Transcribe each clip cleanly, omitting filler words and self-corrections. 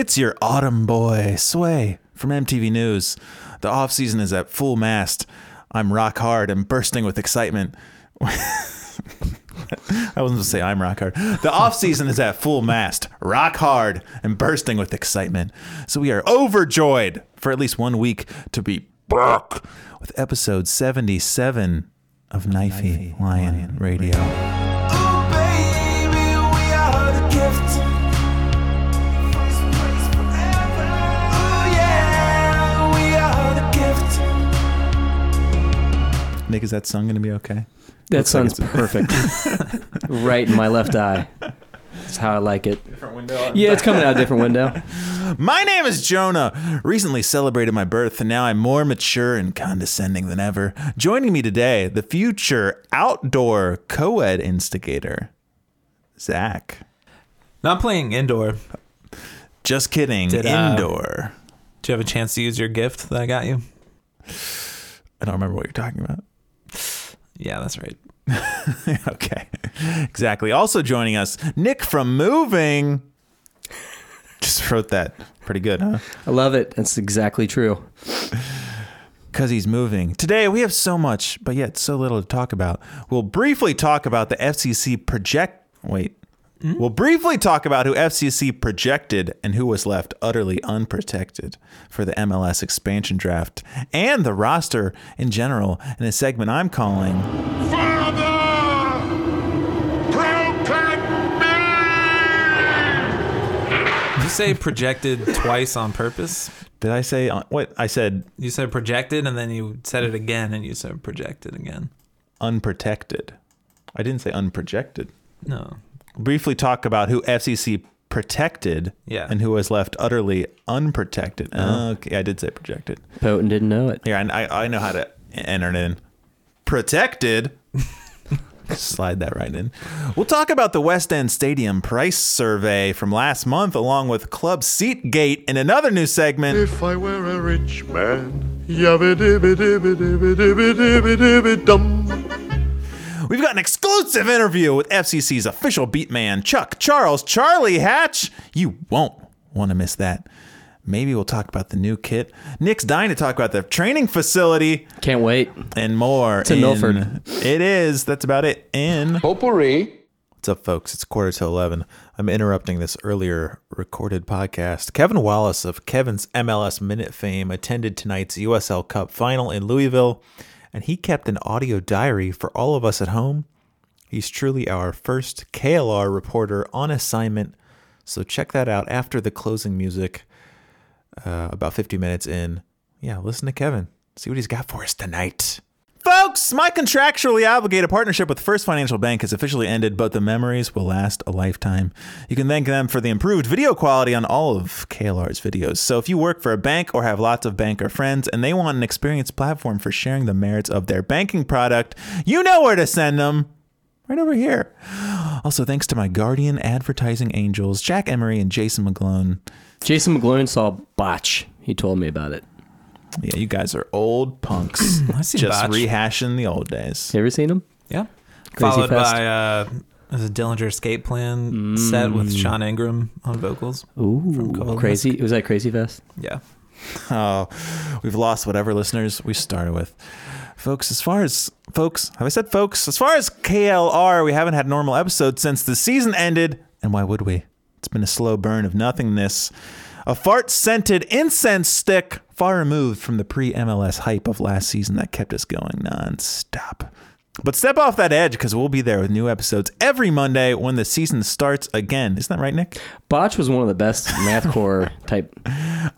It's your autumn boy, Sway, from MTV News. The offseason is at full mast. I'm rock hard and bursting with excitement. I wasn't going to say I'm rock hard. The offseason is at full mast, rock hard and bursting with excitement. So we are overjoyed for at least 1 week to be back with episode 77 of Knifey Lion Radio. Oh, baby, we are the gift. Oh, yeah, we are the gift. Nick, is that song going to be okay? That sounds perfect. Right in my left eye. That's how I like it. Different window. Yeah, it's coming out a different window. My name is Jonah. Recently celebrated my birth, and now I'm more mature and condescending than ever. Joining me today, the future outdoor co-ed instigator, Zach. Not playing indoor. Just kidding. Indoor. Do you have a chance to use your gift that I got you? I don't remember what you're talking about. Yeah, that's right. Okay, exactly. Also joining us, Nick from Moving. Just wrote that pretty good, huh? I love it. That's exactly true. Because he's moving. Today, we have so much, but yet so little to talk about. We'll briefly talk about the FCC project. Wait. Mm-hmm. We'll briefly talk about who FCC projected and who was left utterly unprotected for the MLS expansion draft and the roster in general in a segment I'm calling Father, protect me! You say projected twice on purpose? Did I say what? I said... You said projected and then you said it again and you said projected again. Unprotected. I didn't say unprojected. No. Briefly talk about who FCC protected and who was left utterly unprotected. Oh. Okay, I did say projected. Poten didn't know it. Yeah, I know how to enter it in. Protected. Slide that right in. We'll talk about the West End Stadium price survey from last month, along with Club Seat Gate in another new segment. If I were a rich man, yabba-dibba-dibba-dibba-dibba-dibba-dibba-dum. We've got an exclusive interview with FCC's official beat man, Chuck Charles, Charlie Hatch. You won't want to miss that. Maybe we'll talk about the new kit. Nick's dying to talk about the training facility. Can't wait. And more. It's in Milford. It is. That's about it. In Potpourri. What's up, folks? It's 11:15. I'm interrupting this earlier recorded podcast. Kevin Wallace of Kevin's MLS Minute fame attended tonight's USL Cup final in Louisville. And he kept an audio diary for all of us at home. He's truly our first KLR reporter on assignment. So check that out after the closing music, about 50 minutes in. Yeah, listen to Kevin. See what he's got for us tonight. Folks, my contractually obligated partnership with First Financial Bank has officially ended, but the memories will last a lifetime. You can thank them for the improved video quality on all of KLR's videos. So if you work for a bank or have lots of banker friends and they want an experienced platform for sharing the merits of their banking product, you know where to send them. Right over here. Also, thanks to my guardian advertising angels, Jack Emery and Jason McGlone. Jason McGlone saw Botch. He told me about it. Yeah, you guys are old punks. Just Botch. Rehashing the old days. You ever seen him? Yeah. Crazy Followed Fest. By the Dillinger Escape Plan set with Sean Ingram on vocals. Ooh, crazy. It was that Crazy Fest? Yeah. Oh, we've lost whatever listeners we started with. Folks, as far as KLR, we haven't had normal episodes since the season ended. And why would we? It's been a slow burn of nothingness. A fart-scented incense stick far removed from the pre-MLS hype of last season that kept us going nonstop. But step off that edge because we'll be there with new episodes every Monday when the season starts again. Isn't that right, Nick? Botch was one of the best mathcore type.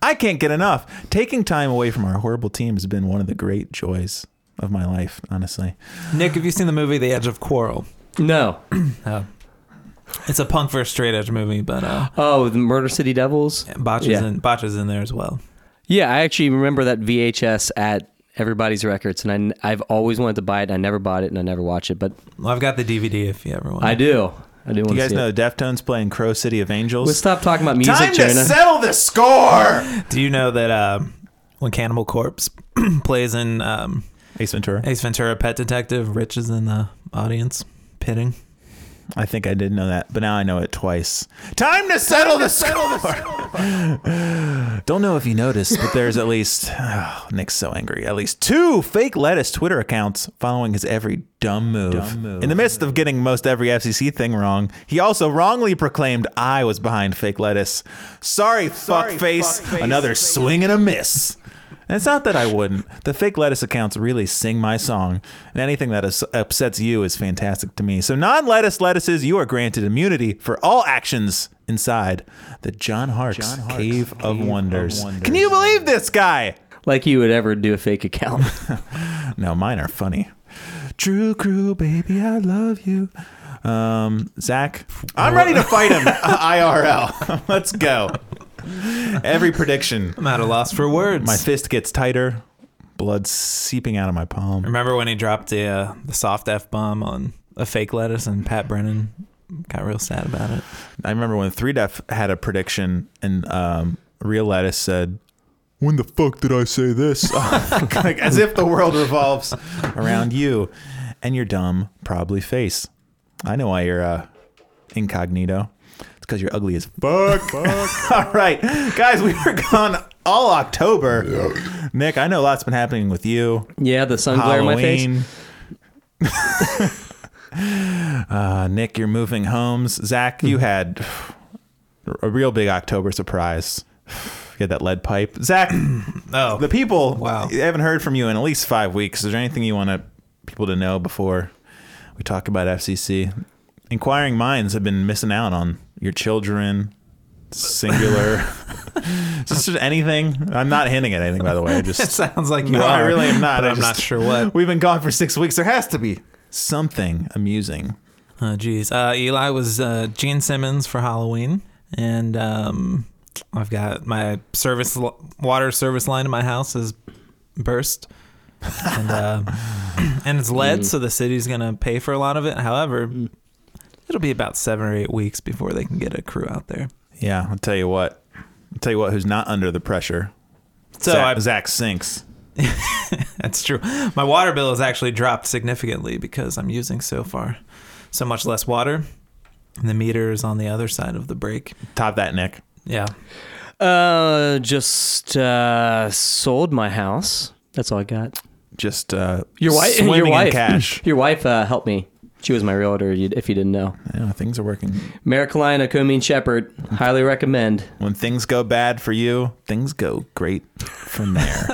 I can't get enough. Taking time away from our horrible team has been one of the great joys of my life, honestly. Nick, have you seen the movie The Edge of Quarrel? No. Oh. It's a punk versus straight edge movie, but the Murder City Devils. Botch is in there as well. Yeah, I actually remember that VHS at Everybody's Records, and I've always wanted to buy it. And I never bought it, and I never watched it. But I've got the DVD if you ever want. I do. Do you guys know it. Deftones playing Crow City of Angels? Let's stop talking about music. Time to settle the score. Do you know that when Cannibal Corpse plays in Ace Ventura, Pet Detective, Rich is in the audience pitting. I think I did know that, but now I know it twice. Time to settle the score. Don't know if you noticed, but there's at least, Nick's so angry, at least two fake lettuce Twitter accounts following his every dumb move. In the midst of getting most every FCC thing wrong, he also wrongly proclaimed I was behind fake lettuce. Sorry, fuckface. Another swing and a miss. And it's not that I wouldn't. The fake lettuce accounts really sing my song, and anything that upsets you is fantastic to me. So non-lettuce lettuces, you are granted immunity for all actions inside the John Hart's Cave of Wonders. Can you believe this guy? Like you would ever do a fake account. No, mine are funny. True crew, baby, I love you. Zach, I'm ready to fight him IRL. Let's go. Every prediction. I'm at a loss for words. My fist gets tighter. Blood seeping out of my palm. Remember when he dropped the soft F-bomb on a fake lettuce and Pat Brennan got real sad about it? I remember when 3Def had a prediction and Real Lettuce said, "When the fuck did I say this?" Like, as if the world revolves around you and your dumb, probably face. I know why you're incognito. It's because you're ugly as fuck. All right, guys, we were gone all October. Yeah. Nick, I know a lot's been happening with you. Yeah, the sun glare in my face. Nick, you're moving homes. Zach, you had a real big October surprise. You had that lead pipe. Zach, the people haven't heard from you in at least 5 weeks. Is there anything you want people to know before we talk about FCC? Inquiring minds have been missing out on your children, singular. Is this anything? I'm not hinting at anything, by the way. It sounds like you are. I really am not. I'm not sure what. We've been gone for 6 weeks. There has to be something amusing. Oh, geez. Eli was Gene Simmons for Halloween, and I've got my water service line in my house is burst. And it's lead, so the city's going to pay for a lot of it. However... it'll be about 7 or 8 weeks before they can get a crew out there. Yeah, I'll tell you what. Who's not under the pressure. So Zach sinks. That's true. My water bill has actually dropped significantly because I'm using so much less water. And the meter is on the other side of the break. Top that, Nick. Yeah. Just sold my house. That's all I got. Just your wife, in cash. Your wife helped me. She was my realtor, if you didn't know. Yeah, things are working. Miracaline, Akumeen Shepherd, highly recommend. When things go bad for you, things go great from there.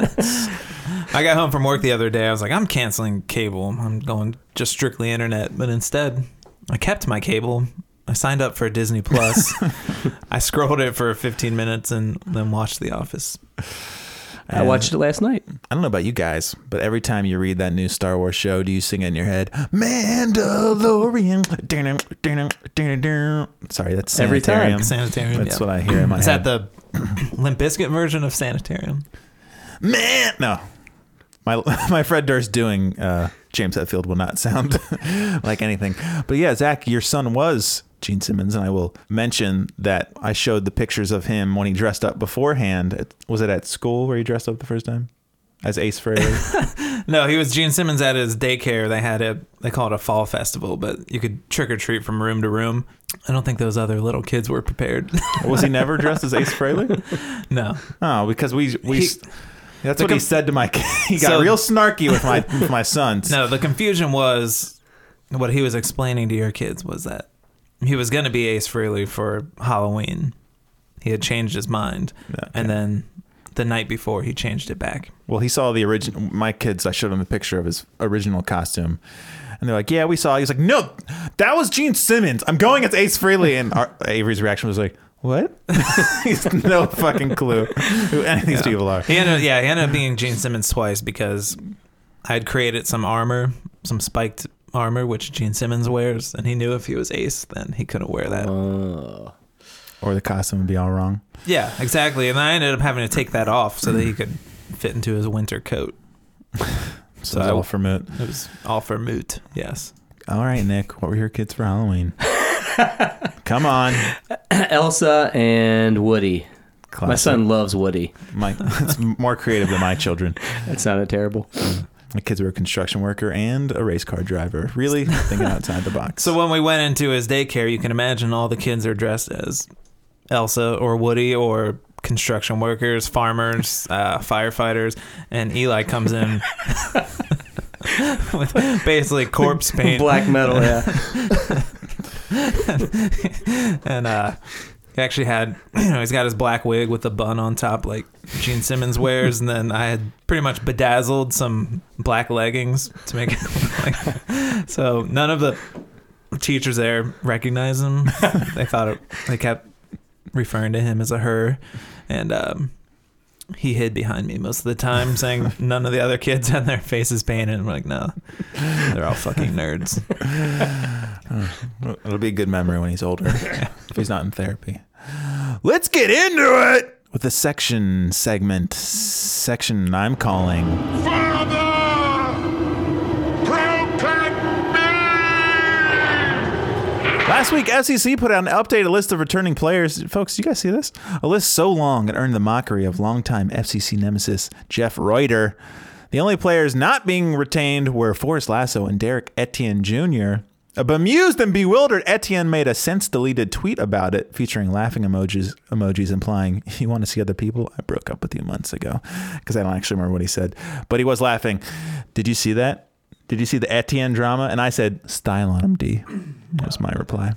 I got home from work the other day. I was like, I'm canceling cable. I'm going just strictly internet. But instead, I kept my cable. I signed up for Disney+. I scrolled it for 15 minutes and then watched The Office. I watched it last night. I don't know about you guys, but every time you read that new Star Wars show, do you sing in your head, Mandalorian? Sorry, that's Sanitarium. Every time. Sanitarium. That's what I hear in my head. Is that the Limp Bizkit version of Sanitarium? Man! No. My Fred Durst doing James Hetfield will not sound like anything. But yeah, Zach, your son was Gene Simmons, and I will mention that I showed the pictures of him when he dressed up beforehand. Was it at school where he dressed up the first time as Ace Frehley? No, he was Gene Simmons at his daycare. They call it a fall festival, but you could trick or treat from room to room. I don't think those other little kids were prepared. Was he never dressed as Ace Frehley? No. Oh, because that's what he said to my kid. He got real snarky with my sons. No, the confusion was what he was explaining to your kids was that he was going to be Ace Frehley for Halloween. He had changed his mind. Okay. And then the night before, he changed it back. Well, he saw the original. My kids, I showed them a picture of his original costume. And they're like, yeah, we saw it. He's like, no, that was Gene Simmons. I'm going as Ace Frehley. And Avery's reaction was like, what? He's no fucking clue who any of these people are. He ended up being Gene Simmons twice because I had created some armor, some spiked armor, which Gene Simmons wears, and he knew if he was Ace, then he couldn't wear that. Or the costume would be all wrong. Yeah, exactly. And I ended up having to take that off so that he could fit into his winter coat. So it was all for moot. It was all for moot, yes. All right, Nick, what were your kids for Halloween? Come on. Elsa and Woody. Classic. My son loves Woody. It's more creative than my children. That sounded terrible. My kids were a construction worker and a race car driver. Really thinking outside the box. So when we went into his daycare, you can imagine all the kids are dressed as Elsa or Woody or construction workers, farmers, firefighters, and Eli comes in with basically corpse paint. Black metal, yeah. and he actually had, he's got his black wig with a bun on top like Gene Simmons wears, and then I had pretty much bedazzled some black leggings to make it look like. So none of the teachers there recognized him. They thought they kept referring to him as a her, and he hid behind me most of the time, saying none of the other kids had their faces painted. I'm like, no, they're all fucking nerds. It'll be a good memory when he's older, if he's not in therapy. Let's get into it with a section I'm calling Father, protect me. Last week, FCC put out an updated list of returning players. Folks, did you guys see this? A list so long it earned the mockery of longtime FCC nemesis Jeff Reuter. The only players not being retained were Forrest Lasso and Derek Etienne Jr. Bemused and bewildered, Etienne made a since-deleted tweet about it, featuring laughing emojis implying, you want to see other people? I broke up with you months ago, because I don't actually remember what he said. But he was laughing. Did you see that? Did you see the Etienne drama? And I said, style on him, D. That was my reply.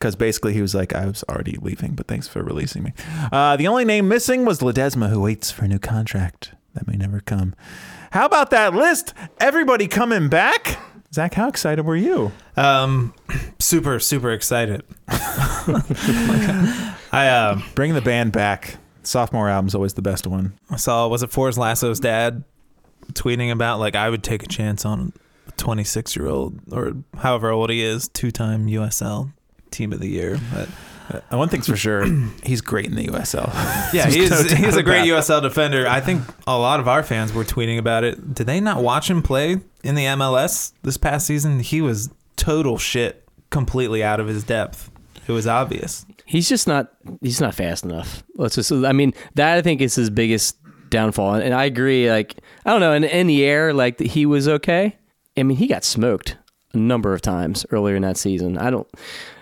Because basically he was like, I was already leaving, but thanks for releasing me. The only name missing was Ledesma, who waits for a new contract that may never come. How about that list? Everybody coming back? Zach, how excited were you? Super, super excited. I bring the band back. Sophomore album's always the best one. I saw, was it Forrest Lasso's dad tweeting about, like, I would take a chance on a 26-year-old or however old he is, two-time USL Team of the Year. But one thing's for sure, he's great in the USL. Yeah, he's a great USL defender. I think a lot of our fans were tweeting about it. Did they not watch him play in the MLS this past season? He was total shit, completely out of his depth. It was obvious. He's just not. He's not fast enough. I mean, that I think is his biggest downfall. And I agree. Like, I don't know. In the air, like he was okay. I mean, he got smoked a number of times earlier in that season. I don't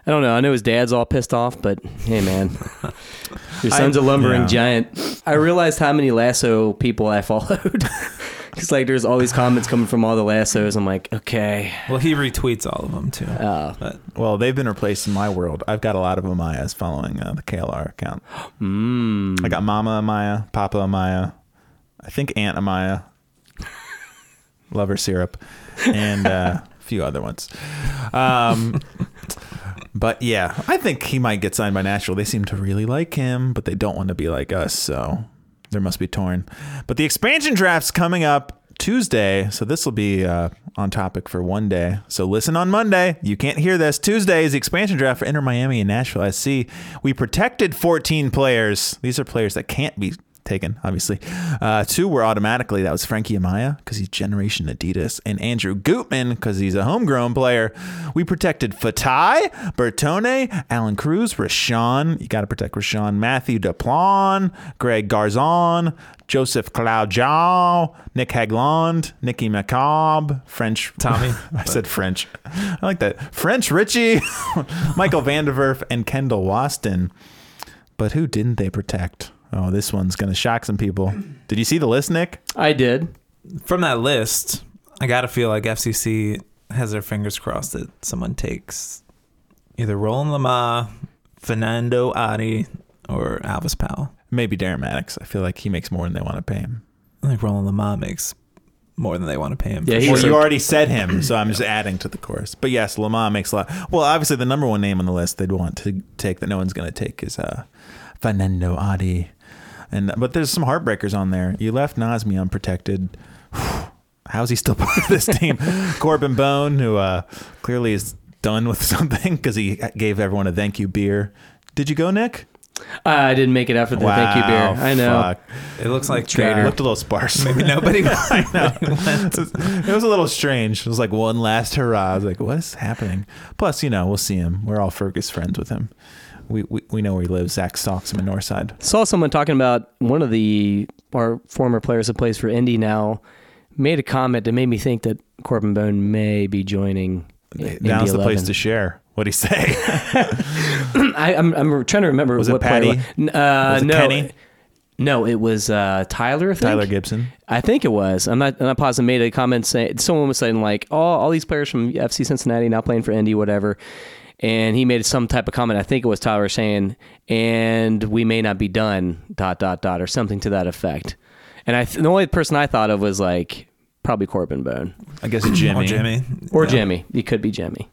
know. I know his dad's all pissed off, but hey, man, your son's a lumbering giant. I realized how many Lasso people I followed. Because like, there's all these comments coming from all the Lassos. I'm like, okay. Well, he retweets all of them, too. Well, they've been replaced in my world. I've got a lot of Amayas following the KLR account. I got Mama Amaya, Papa Amaya, I think Aunt Amaya, Lover Syrup, and a few other ones. But yeah, I think he might get signed by Nashville. They seem to really like him, but they don't want to be like us, so there must be torn. But the expansion draft's coming up Tuesday, so this will be on topic for one day. So listen on Monday. You can't hear this. Tuesday is the expansion draft for Inter Miami and Nashville SC. We protected 14 players. These are players that can't be taken, obviously. Two were automatically. That was Frankie Amaya, because he's Generation Adidas, and Andrew Gutman, because he's a homegrown player. We protected Fatai, Bertone, Alan Cruz, Rashawn. You got to protect Rashawn. Matthew Duplan, Greg Garzon, Joseph Claudio, Nick Haglund, Nicky McCobb, French Tommy. I said French. I like that. French Richie, Michael Vanderwerf, and Kendall Waston. But who didn't they protect? Oh, this one's going to shock some people. Did you see the list, Nick? I did. From that list, I got to feel like FCC has their fingers crossed that someone takes either Roland Lamar, Fernando Adi, or Alvis Powell. Maybe Darren Maddox. I feel like he makes more than they want to pay him. I think Roland Lamar makes more than they want to pay him. Yeah, you already said him, so I'm just adding to the chorus. But yes, Lamar makes a lot. Well, obviously the number one name on the list they'd want to take that no one's going to take is Fernando Adi. But there's some heartbreakers on there. You left Nazmi unprotected. How's he still part of this team? Corbin Bone, who clearly is done with something because he gave everyone a thank you beer. Did you go, Nick? I didn't make it after the thank you beer. I know. Fuck. It looks like traitor. It looked a little sparse. Maybe nobody went. It was a little strange. It was like one last hurrah. I was like, what is happening? Plus, we'll see him. We're all Fergus friends with him. We know where he lives. Zach stalks him in Northside. Saw someone talking about one of our former players that plays for Indy now made a comment that made me think that Corbin Bone may be joining. Now's the place to share. What'd he say? I'm trying to remember. Was it Patty? Was it no. Kenny? No, it was Tyler, I think. Tyler Gibson. I think it was. I'm not positive. Made a comment saying, someone was saying like, oh, all these players from FC Cincinnati now playing for Indy, whatever. And he made some type of comment. I think it was Tyler saying, and we may not be done, ... or something to that effect. And the only person I thought of was like probably Corbin Bone. I guess Jimmy. Jimmy. It could be Jimmy.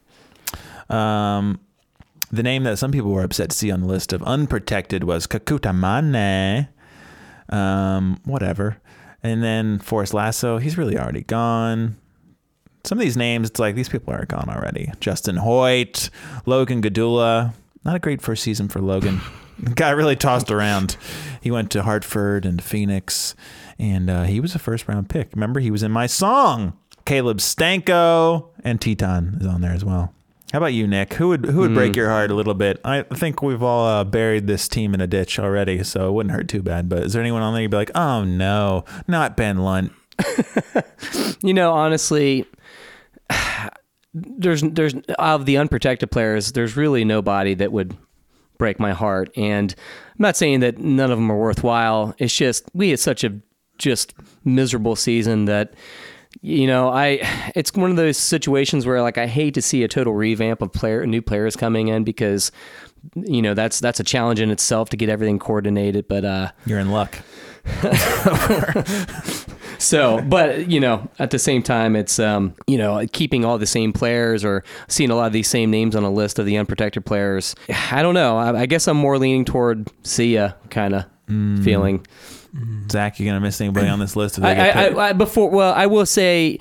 The name that some people were upset to see on the list of unprotected was Kakutamane. Whatever. And then Forrest Lasso, he's really already gone. Some of these names, it's like these people are gone already. Justin Hoyt, Logan Gadula. Not a great first season for Logan. Got really tossed around. He went to Hartford and Phoenix, and he was a first round pick. Remember, he was in my song. Caleb Stanko and Teton is on there as well. How about you, Nick? Who would break your heart a little bit? I think we've all buried this team in a ditch already, so it wouldn't hurt too bad. But is there anyone on there you'd be like, oh, no, not Ben Lunt? You know, honestly, there's of the unprotected players, there's really nobody that would break my heart. And I'm not saying that none of them are worthwhile. It's just we had such a just miserable season that, you know, it's one of those situations where like I hate to see a total revamp of new players coming in because, you know, that's a challenge in itself to get everything coordinated. But you're in luck. So, but you know, at the same time, it's you know, keeping all the same players or seeing a lot of these same names on a list of the unprotected players. I don't know. I guess I'm more leaning toward see ya kind of feeling. Zach, you're gonna miss anybody on this list? I will say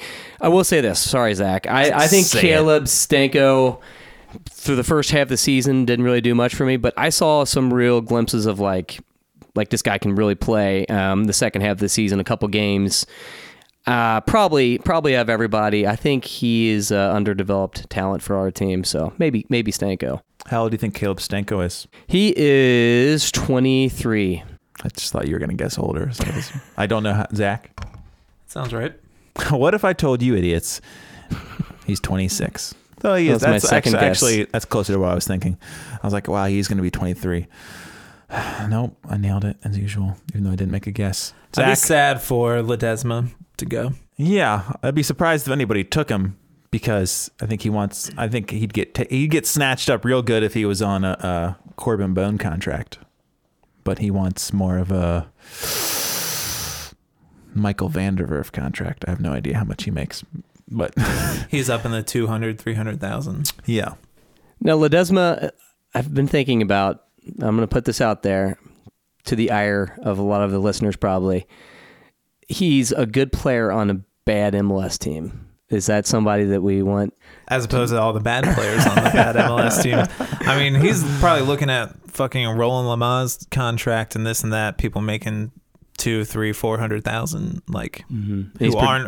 this. Sorry, Zach. I think Caleb Stanko through the first half of the season didn't really do much for me, but I saw some real glimpses of like this guy can really play. The second half of the season, a couple games. Probably of everybody, I think he is underdeveloped talent for our team. So maybe Stanko. How old do you think Caleb Stanko is? He is 23. I just thought you were going to guess older. So I don't know. Zach? Sounds right. What if I told you idiots? He's 26. Oh, he is. That's my second guess. That's closer to what I was thinking. I was like, wow, he's going to be 23. Nope. I nailed it as usual, even though I didn't make a guess. Zach? I'd be sad for Ledesma to go. Yeah. I'd be surprised if anybody took him because I think he'd get snatched up real good if he was on a Corbin Bone contract. But he wants more of a Michael Vanderwerf contract. I have no idea how much he makes, but he's up in the 200, 300,000. Yeah. Now, Ledesma, I've been thinking about, I'm going to put this out there to the ire of a lot of the listeners, probably. He's a good player on a bad MLS team. Is that somebody that we want? As opposed to all the bad players on the bad MLS team. I mean, he's probably looking at fucking Roland Lamar's contract and this and that. People making 200,000, 300,000, 400,000, like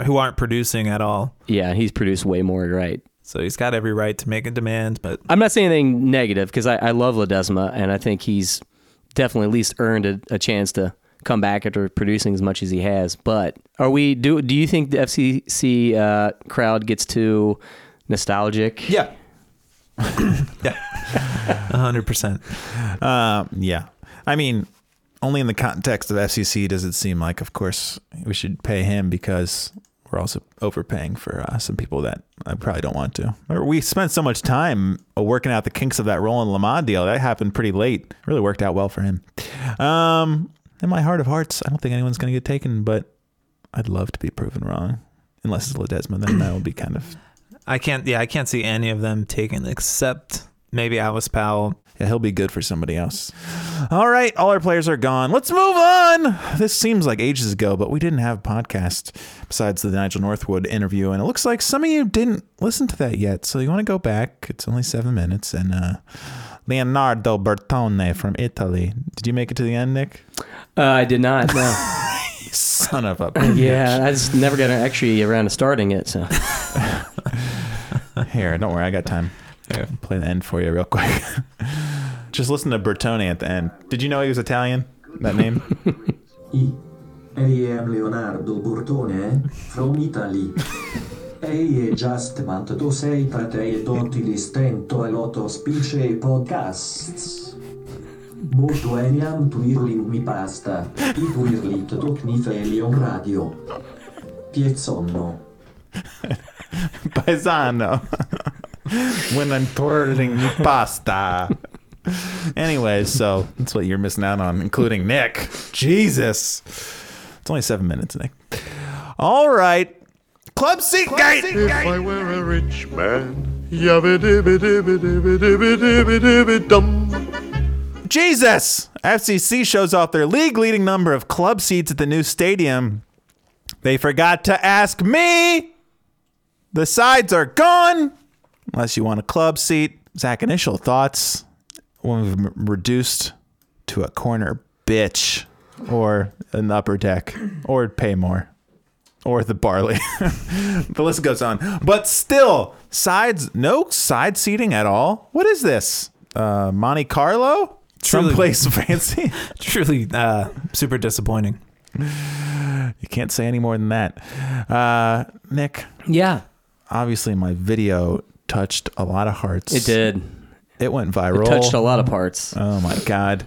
who aren't producing at all. Yeah, he's produced way more, right? So he's got every right to make a demand. But I'm not saying anything negative because I love Ledesma and I think he's definitely at least earned a chance to come back after producing as much as he has. But are we? Do you think the FCC crowd gets too nostalgic? Yeah. Yeah. 100%. Yeah. I mean, only in the context of FCC does it seem like, of course, we should pay him because we're also overpaying for some people that I probably don't want to. We spent so much time working out the kinks of that Roland Lamar deal. That happened pretty late. Really worked out well for him. In my heart of hearts, I don't think anyone's going to get taken, but I'd love to be proven wrong. Unless it's Ledesma, then that would be kind of... I can't see any of them taken except maybe Alvis Powell. Yeah, he'll be good for somebody else. All right, all our players are gone. Let's move on. This seems like ages ago, but we didn't have a podcast besides the Nigel Northwood interview, and it looks like some of you didn't listen to that yet, so you want to go back. It's only 7 minutes, and Leonardo Bertone from Italy. Did you make it to the end, Nick? I did not, no. You son of a bitch. Yeah, I just never got actually around to starting it, so... Here, don't worry, I got time. Here, I'll play the end for you real quick. Just listen to Bertone at the end. Did you know he was Italian? That name? I am Leonardo Bertone from Italy. I just want to say that I don't listen to a lot of speech podcasts. But when I am twirling my pasta, I twirl it to Knifey Lion Radio. Piazzonno. Paesano. When I'm twirling my pasta. Anyway, so that's what you're missing out on, including Nick. Jesus. It's only 7 minutes, Nick. All right. Club seat gate. If I were a rich man, yabba dibba dibba dibba dibba dibba dibba dum. Jesus! FCC shows off their league-leading number of club seats at the new stadium. They forgot to ask me. The sides are gone. Unless you want a club seat. Zach, initial thoughts when we've reduced to a corner bitch or an upper deck or pay more. Or the barley. The list goes on. But still, sides, no side seating at all. What is this? Monte Carlo? Truly, someplace fancy? Truly super disappointing. You can't say any more than that. Nick? Yeah. Obviously, my video touched a lot of hearts. It did. It went viral. It touched a lot of parts. Oh, my God.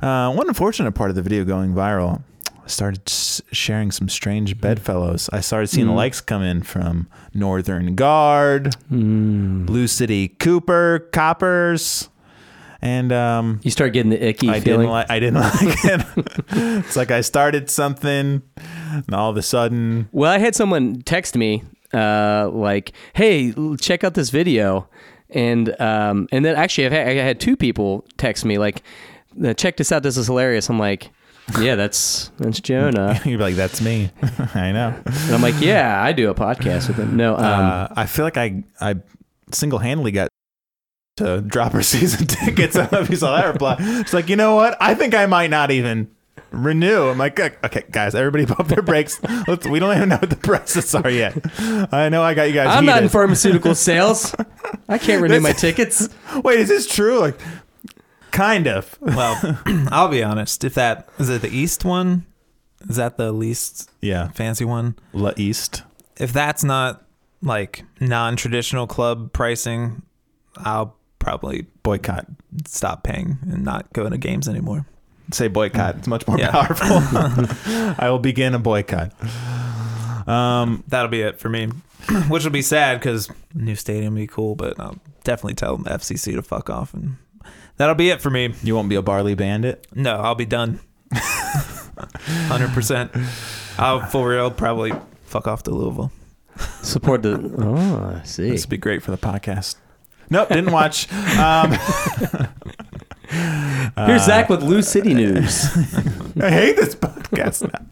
One unfortunate part of the video going viral. Started sharing some strange bedfellows. I started seeing the likes come in from Northern Guard, Blue City Cooper, Coppers, and you start getting the icky feeling. I didn't like it. It's like I started something, and all of a sudden. Well, I had someone text me like, "Hey, check out this video," and then actually, I had two people text me like, "Check this out. This is hilarious." I'm like. Yeah, that's Jonah. You're like, that's me. I know. And I'm like, yeah, I do a podcast with him. No, I feel like I single-handedly got to drop her season tickets. I don't know if you saw that reply. It's like, you know what? I think I might not even renew. I'm like, okay, guys, everybody pump their brakes. We don't even know what the prices are yet. I know I got you guys. I'm not in pharmaceutical sales. I can't renew my tickets. Wait, is this true? Like. Kind of. Well, I'll be honest. If that is it, the East one, is that the least fancy one? La East. If that's not like non-traditional club pricing, I'll probably boycott, stop paying, and not go into games anymore. Say boycott. It's much more powerful. I will begin a boycott. That'll be it for me, which will be sad because new stadium would be cool, but I'll definitely tell the FCC to fuck off and. That'll be it for me. You won't be a barley bandit? No, I'll be done. 100%. I'll, for real, probably fuck off to Louisville. Support the... Oh, I see. This would be great for the podcast. Nope, didn't watch. Here's Zach with Lou City News. I hate this podcast now.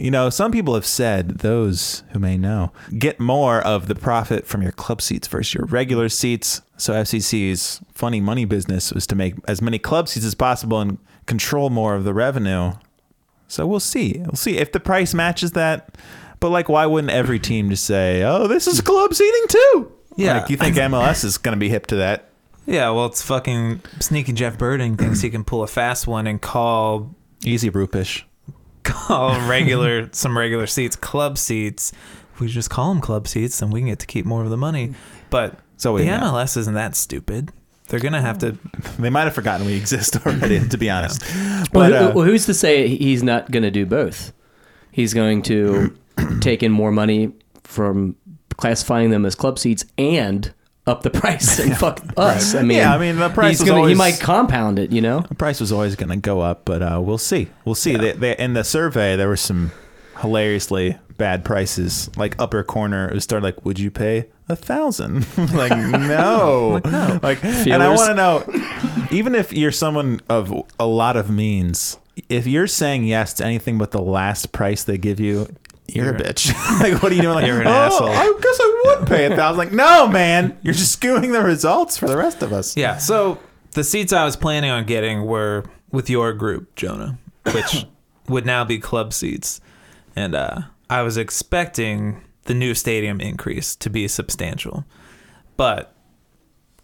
You know, some people have said, those who may know, get more of the profit from your club seats versus your regular seats. So FCC's funny money business was to make as many club seats as possible and control more of the revenue. So we'll see. We'll see if the price matches that. But like, why wouldn't every team just say, oh, this is club seating too? Yeah. Like, you think MLS is going to be hip to that? Yeah, well, it's fucking sneaky Jeff Birding thinks he can pull a fast one and call... Easy, Rupish. Call regular some regular seats club seats. If we just call them club seats, then we can get to keep more of the money. But so the MLS isn't that stupid. They're going to have to... They might have forgotten we exist already, to be honest. But, well, who's to say he's not going to do both? He's going to take in more money from classifying them as club seats and... up the price and fuck us. Right. I mean, the price he might compound it, you know? The price was always going to go up, but we'll see. We'll see. Yeah. They, in the survey, there were some hilariously bad prices. Like upper corner, it started like, would you pay 1,000? Like, no. And I want to know, even if you're someone of a lot of means, if you're saying yes to anything but the last price they give you, you're a bitch. Like, what are you doing? Like, you're an asshole. I guess I would pay 1,000. Like, no, man. You're just skewing the results for the rest of us. Yeah. So the seats I was planning on getting were with your group, Jonah, which would now be club seats. And I was expecting the new stadium increase to be substantial. But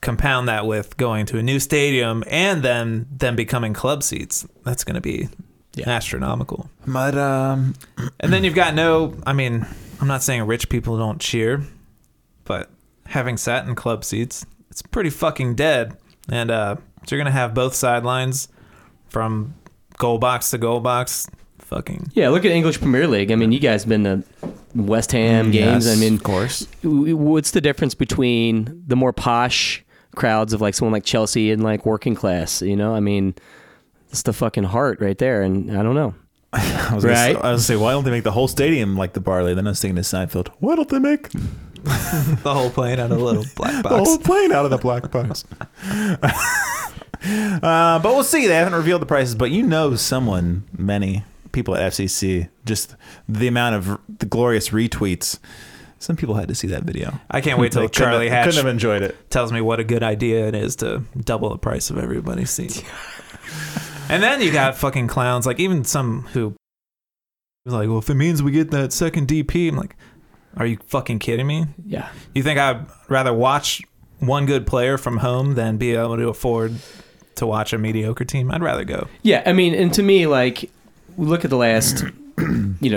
compound that with going to a new stadium and then becoming club seats. That's going to be Yeah. Astronomical. But and then you've got I'm not saying rich people don't cheer, but having sat in club seats, it's pretty fucking dead. And so you're gonna have both sidelines from goal box to goal box. Fucking yeah, look at English Premier League. I mean, you guys have been to West Ham games. Yes, I mean, of course. What's the difference between the more posh crowds of like someone like Chelsea and like working class? You know, I mean, it's the fucking heart right there, and I don't know. I was gonna say, why don't they make the whole stadium like the Barley? Then I was thinking to Seinfeld, why don't they make the whole plane out of a little black box? The whole plane out of the black box. But we'll see. They haven't revealed the prices, but you know, many people at FCC, just the amount of the glorious retweets. Some people had to see that video. I can't wait till Charlie Hatch couldn't have enjoyed it. Tells me what a good idea it is to double the price of everybody's seat. And then you got fucking clowns, like even some who was like, well, if it means we get that second DP, I'm like, are you fucking kidding me? Yeah. You think I'd rather watch one good player from home than be able to afford to watch a mediocre team? I'd rather go. Yeah, I mean, and to me, like, we look at the last,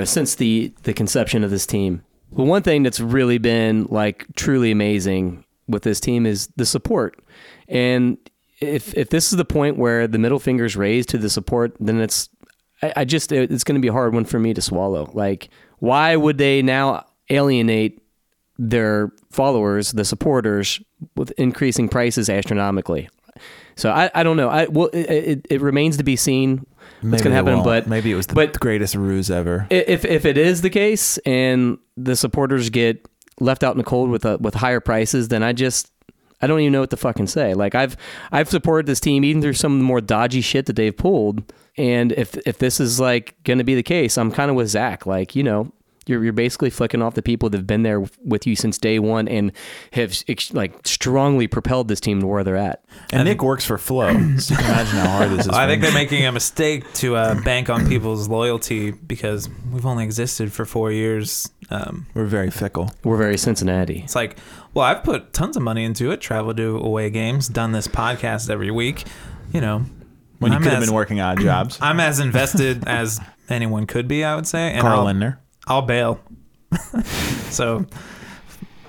since the conception of this team. Well, one thing that's really been like truly amazing with this team is the support. And if this is the point where the middle finger's raised to the support, then it's going to be a hard one for me to swallow. Like, why would they now alienate their followers, the supporters, with increasing prices astronomically? So I don't know. It remains to be seen what's going to happen. But maybe it was the greatest ruse ever. If it is the case and the supporters get left out in the cold with higher prices, then I don't even know what to fucking say. Like I've supported this team even through some of the more dodgy shit that they've pulled. And if this is like going to be the case, I'm kind of with Zach. Like, you're basically flicking off the people that have been there with you since day one and have like strongly propelled this team to where they're at. And Nick works for Flow. So imagine how hard this is. I think they're making a mistake to bank on people's loyalty because we've only existed for 4 years. We're very fickle. We're very Cincinnati. It's like, well, I've put tons of money into it. Traveled to away games, done this podcast every week. When you could have been working odd jobs. I'm as invested as anyone could be, I would say. And Carl Lindner. I'll bail. So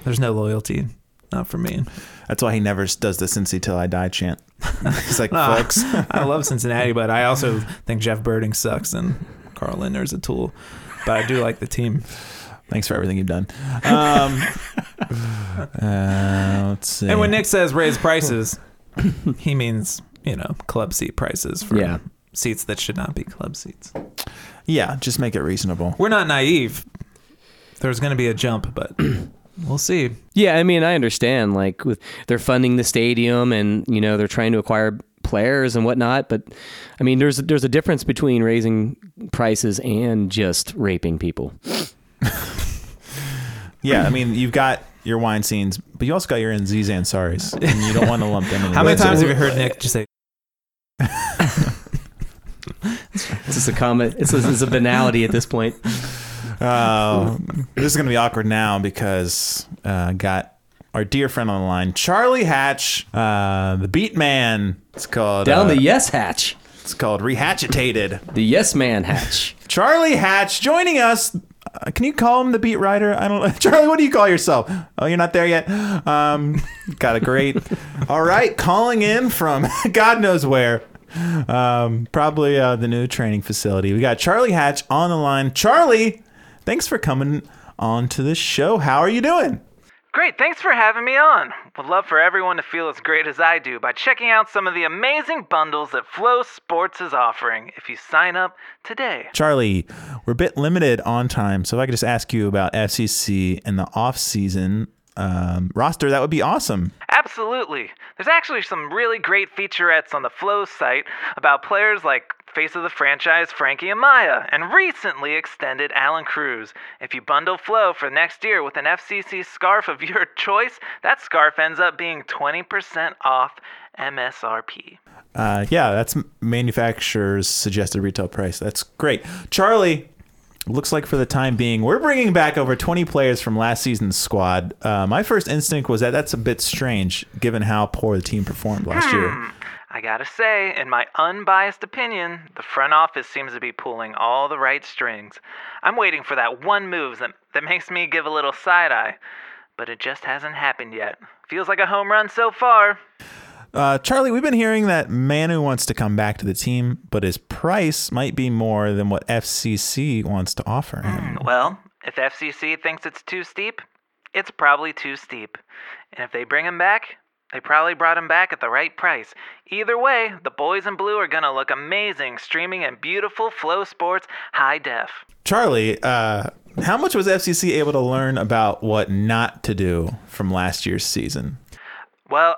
there's no loyalty. Not for me. That's why he never does the Cincy till I die chant. He's like, folks. I love Cincinnati, but I also think Jeff Birding sucks and Carl Lindner's a tool. But I do like the team. Thanks for everything you've done. Let's see. And when Nick says raise prices, he means, club seat prices for seats that should not be club seats. Yeah, just make it reasonable. We're not naive. There's going to be a jump, but we'll see. Yeah, I mean, I understand. Like, they're funding the stadium and, they're trying to acquire players and whatnot. But, I mean, there's a difference between raising prices and just raping people. Yeah, I mean, you've got your wine scenes, but you also got your Aziz Ansari's, and you don't want to lump them in. How many times have you heard Nick just say... It's just a comment. It's a banality at this point. This is going to be awkward now because got our dear friend on the line, Charlie Hatch, the Beat Man. It's called down the Yes Hatch. It's called Rehatchetated. The Yes Man Hatch. Charlie Hatch joining us. Can you call him the beat writer? I don't know. Charlie, what do you call yourself? Oh, you're not there yet. Got a great. All right, calling in from God knows where. Probably the new training facility. We got Charlie Hatch on the line. Charlie, thanks for coming on to the show. How are you doing? Great, thanks for having me on. Would love for everyone to feel as great as I do by checking out some of the amazing bundles that Flow Sports is offering if you sign up today. Charlie, we're a bit limited on time, so if I could just ask you about FCC and the off-season roster, that would be awesome. Absolutely. There's actually some really great featurettes on the Flow site about players like face of the franchise Frankie Amaya and recently extended Alan Cruz. If you bundle Flow for next year with an FCC scarf of your choice, that scarf ends up being 20% off MSRP. That's manufacturer's suggested retail price. That's great. Charlie, looks like for the time being, we're bringing back over 20 players from last season's squad. My first instinct was that's a bit strange, given how poor the team performed last year. I gotta say, in my unbiased opinion, the front office seems to be pulling all the right strings. I'm waiting for that one move that makes me give a little side-eye, but it just hasn't happened yet. Feels like a home run so far. Charlie, we've been hearing that Manu wants to come back to the team, but his price might be more than what FCC wants to offer him. Well, if FCC thinks it's too steep, it's probably too steep. And if they bring him back... they probably brought him back at the right price. Either way, the boys in blue are going to look amazing streaming in beautiful Flow Sports high def. Charlie, how much was FCC able to learn about what not to do from last year's season? Well,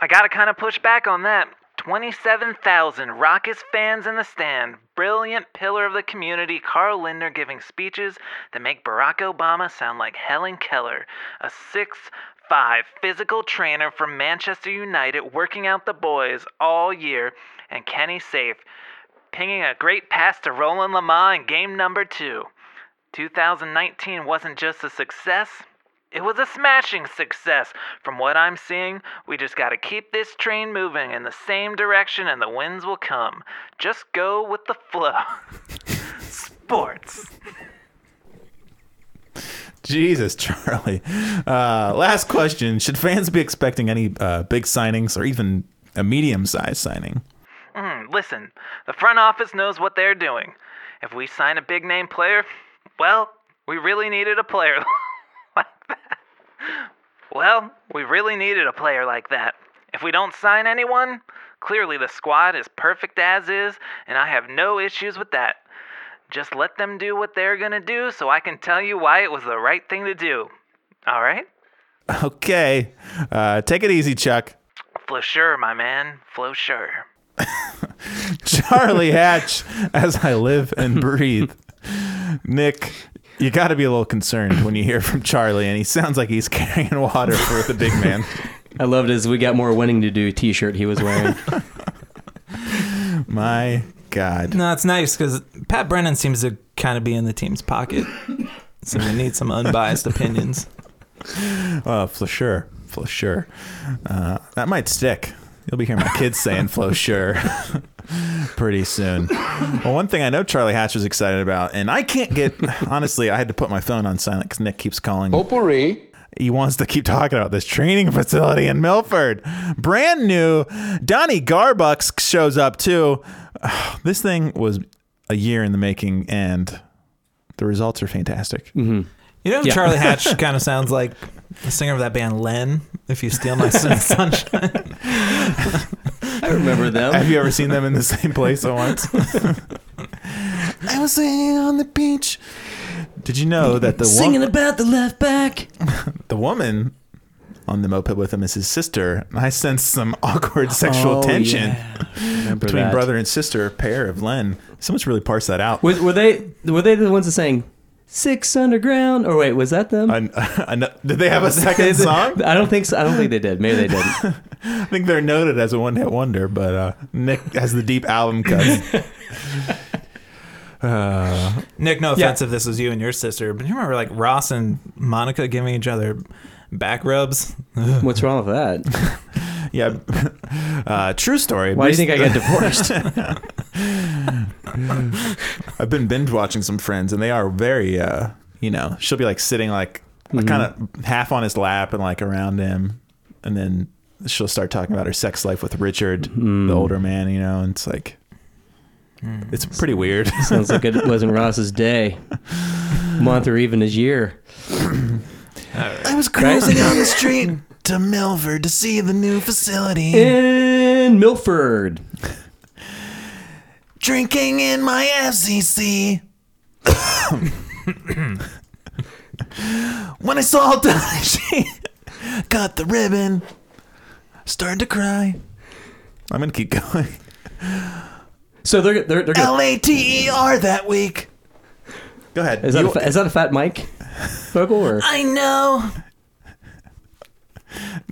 I got to kind of push back on that. 27,000 Rockets fans in the stand. Brilliant pillar of the community, Carl Lindner, giving speeches that make Barack Obama sound like Helen Keller, a 6'5" physical trainer from Manchester United, working out the boys all year, and Kenny Safe pinging a great pass to Roland Lamar in game number 2. 2019 wasn't just a success, it was a smashing success. From what I'm seeing, we just gotta keep this train moving in the same direction and the wins will come. Just go with the flow. Sports. Jesus, Charlie. Last question. Should fans be expecting any big signings or even a medium-sized signing? Listen, the front office knows what they're doing. If we sign a big-name player, well, we really needed a player like that. If we don't sign anyone, clearly the squad is perfect as is, and I have no issues with that. Just let them do what they're going to do so I can tell you why it was the right thing to do. All right? Okay. Take it easy, Chuck. Flosure, my man. Flosure. Charlie Hatch, as I live and breathe. Nick, you got to be a little concerned when you hear from Charlie, and he sounds like he's carrying water for the big man. I loved his "We Got More Winning to Do" t-shirt he was wearing. My God. No, it's nice because Pat Brennan seems to kind of be in the team's pocket. So we need some unbiased opinions. Flosure. That might stick. You'll be hearing my kids saying Flosure pretty soon. Well, one thing I know Charlie Hatch was excited about, and I can't get, honestly, I had to put my phone on silent because Nick keeps calling. Potpourri. He wants to keep talking about this training facility in Milford. Brand new. Donnie Garbucks shows up, too. This thing was a year in the making, and the results are fantastic. Mm-hmm. You know, yeah. Charlie Hatch kind of sounds like the singer of that band, Len, If You Steal My Sunshine. I remember them. Have you ever seen them in the same place at once? I was sitting on the beach. Did you know that the woman... singing about the left back. The woman on the moped with him is his sister. I sensed some awkward sexual tension between brother and sister, pair of Len. Someone's really parsed that out. Were they the ones that sang 6 Underground? Or wait, was that them? Did they have a second song? I don't think so. I don't think they did. Maybe they didn't. I think they're noted as a one-hit wonder, but Nick has the deep album cut. Nick, no offense if this was you and your sister, but you remember like Ross and Monica giving each other back rubs? Ugh. What's wrong with that? Yeah. True story. Why do you think I got divorced? I've been binge watching some Friends, and they are very, she'll be like sitting like kind of half on his lap and like around him, and then she'll start talking about her sex life with Richard, the older man, and it's like... it's pretty weird. Sounds like it wasn't Ross's day, month, or even his year. Right. I was cruising on the street to Milford to see the new facility. In Milford. Drinking in my FCC. When I saw Donnie, she got the ribbon. Started to cry. I'm going to keep going. So they're LATER that week. Go ahead. Is that a Fat Mike vocal? Or? I know.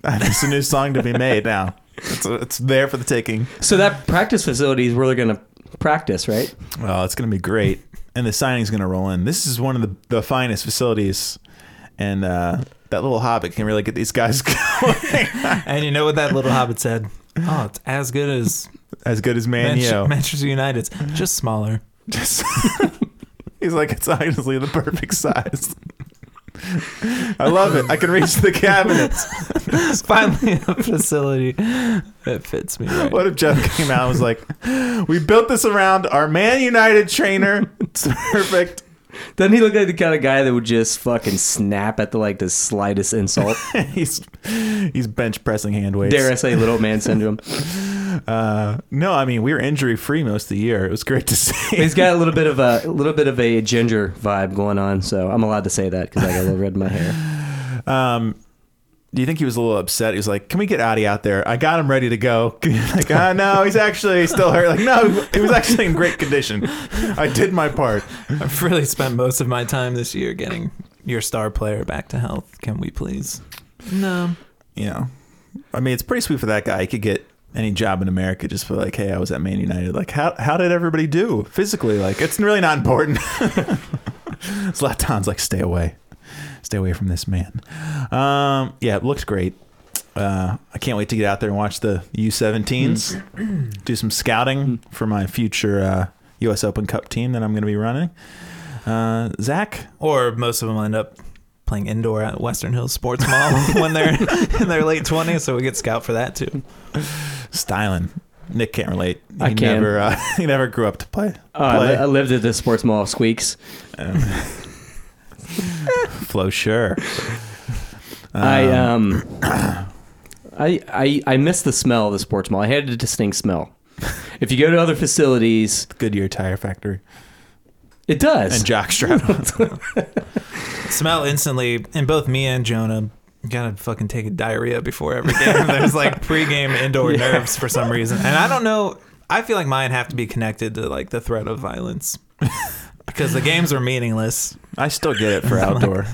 It's a new song to be made now. It's there for the taking. So that practice facility is where they're going to practice, right? Well, it's going to be great. And the signing's going to roll in. This is one of the finest facilities. And that little hobbit can really get these guys going. And you know what that little hobbit said? Oh, it's as good as... as good as Man U. Manchester United's. Just smaller. Just He's like, it's honestly the perfect size. I love it. I can reach the cabinets. It's finally a facility that fits me right. What if Jeff came out and was like, we built this around our Man United trainer. It's perfect. Doesn't he look like the kind of guy that would just fucking snap at the slightest insult? he's bench pressing hand weights. Dare I say little man syndrome. No, I mean, we were injury free most of the year. It was great to see. He's got a little bit of a ginger vibe going on, so I'm allowed to say that because I got a little red in my hair. Do you think he was a little upset? He was like, "Can we get Adi out there? I got him ready to go." Like, oh, no, he's actually still hurt. Like, no, he was actually in great condition. I did my part. I've really spent most of my time this year getting your star player back to health. Can we please? No. You know, I mean, it's pretty sweet for that guy. He could get any job in America just for like, hey, I was at Man United. Like, how did everybody do physically? Like, it's really not important. Zlatan's like, stay away. Stay away from this man. Yeah, it looks great. I can't wait to get out there and watch the U17s. Do some scouting for my future U.S. Open Cup team that I'm going to be running. Zach? Or most of them end up playing indoor at Western Hills Sports Mall when they're in their late 20s, so we get scout for that too. Styling. Nick can't relate. I can. He never grew up to play. I lived at the sports mall, Squeaks. Flo, sure. I miss the smell of the sports mall. I had a distinct smell. If you go to other facilities, Goodyear Tire Factory, it does, and jockstrap. Smell instantly, and both me and Jonah gotta fucking take a diarrhea before every game. There's like pregame indoor nerves for some reason, and I don't know. I feel like mine have to be connected to like the threat of violence. Because the games are meaningless. I still get it for outdoor.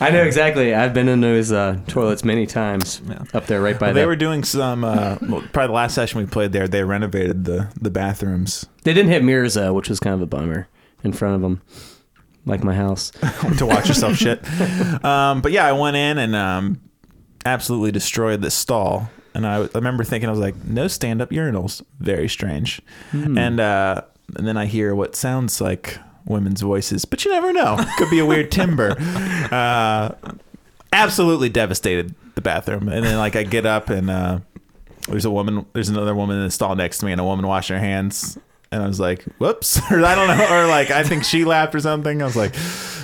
I know exactly. I've been in those toilets many times up there right by there. They were doing some, probably the last session we played there, they renovated the bathrooms. They didn't have mirrors, though, which was kind of a bummer in front of them, like my house. To watch yourself shit. But yeah, I went in and absolutely destroyed this stall. And I remember thinking, I was like, no stand-up urinals. Very strange. Mm. And then I hear what sounds like women's voices, but you never know. Could be a weird timbre. Absolutely devastated the bathroom. And then like I get up and there's another woman in the stall next to me and a woman washing her hands. And I was like, whoops. Or I don't know. Or like, I think she laughed or something. I was like,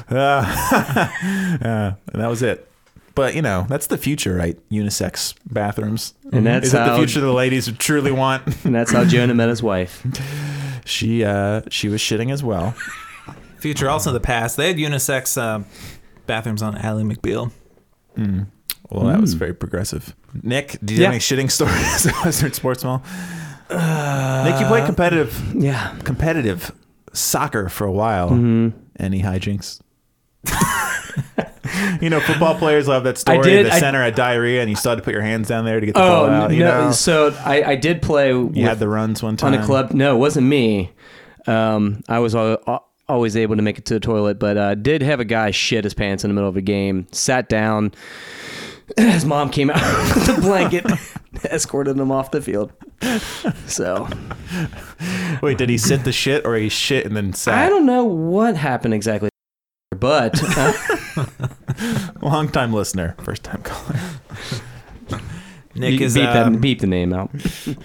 and that was it. But, you know, that's the future, right? Unisex bathrooms. And that's is it the future the ladies truly want? And that's how Jonah met his wife. She was shitting as well. Future, also the past. They had unisex bathrooms on Ally McBeal. Mm. Well, that was very progressive. Nick, do you have any shitting stories at Western Sports Mall? Nick, you played competitive soccer for a while. Mm-hmm. Any hijinks? You know, football players love that story. I had diarrhea, and you still had to put your hands down there to get the ball out. You know? So I did play. You had the runs one time on a club. No, it wasn't me. I was always able to make it to the toilet, but did have a guy shit his pants in the middle of a game. Sat down. His mom came out with a blanket, escorted him off the field. So, wait, did he sit the shit, or he shit and then sat? I don't know what happened exactly. But long time listener, first time caller. Nick you is beep the name out.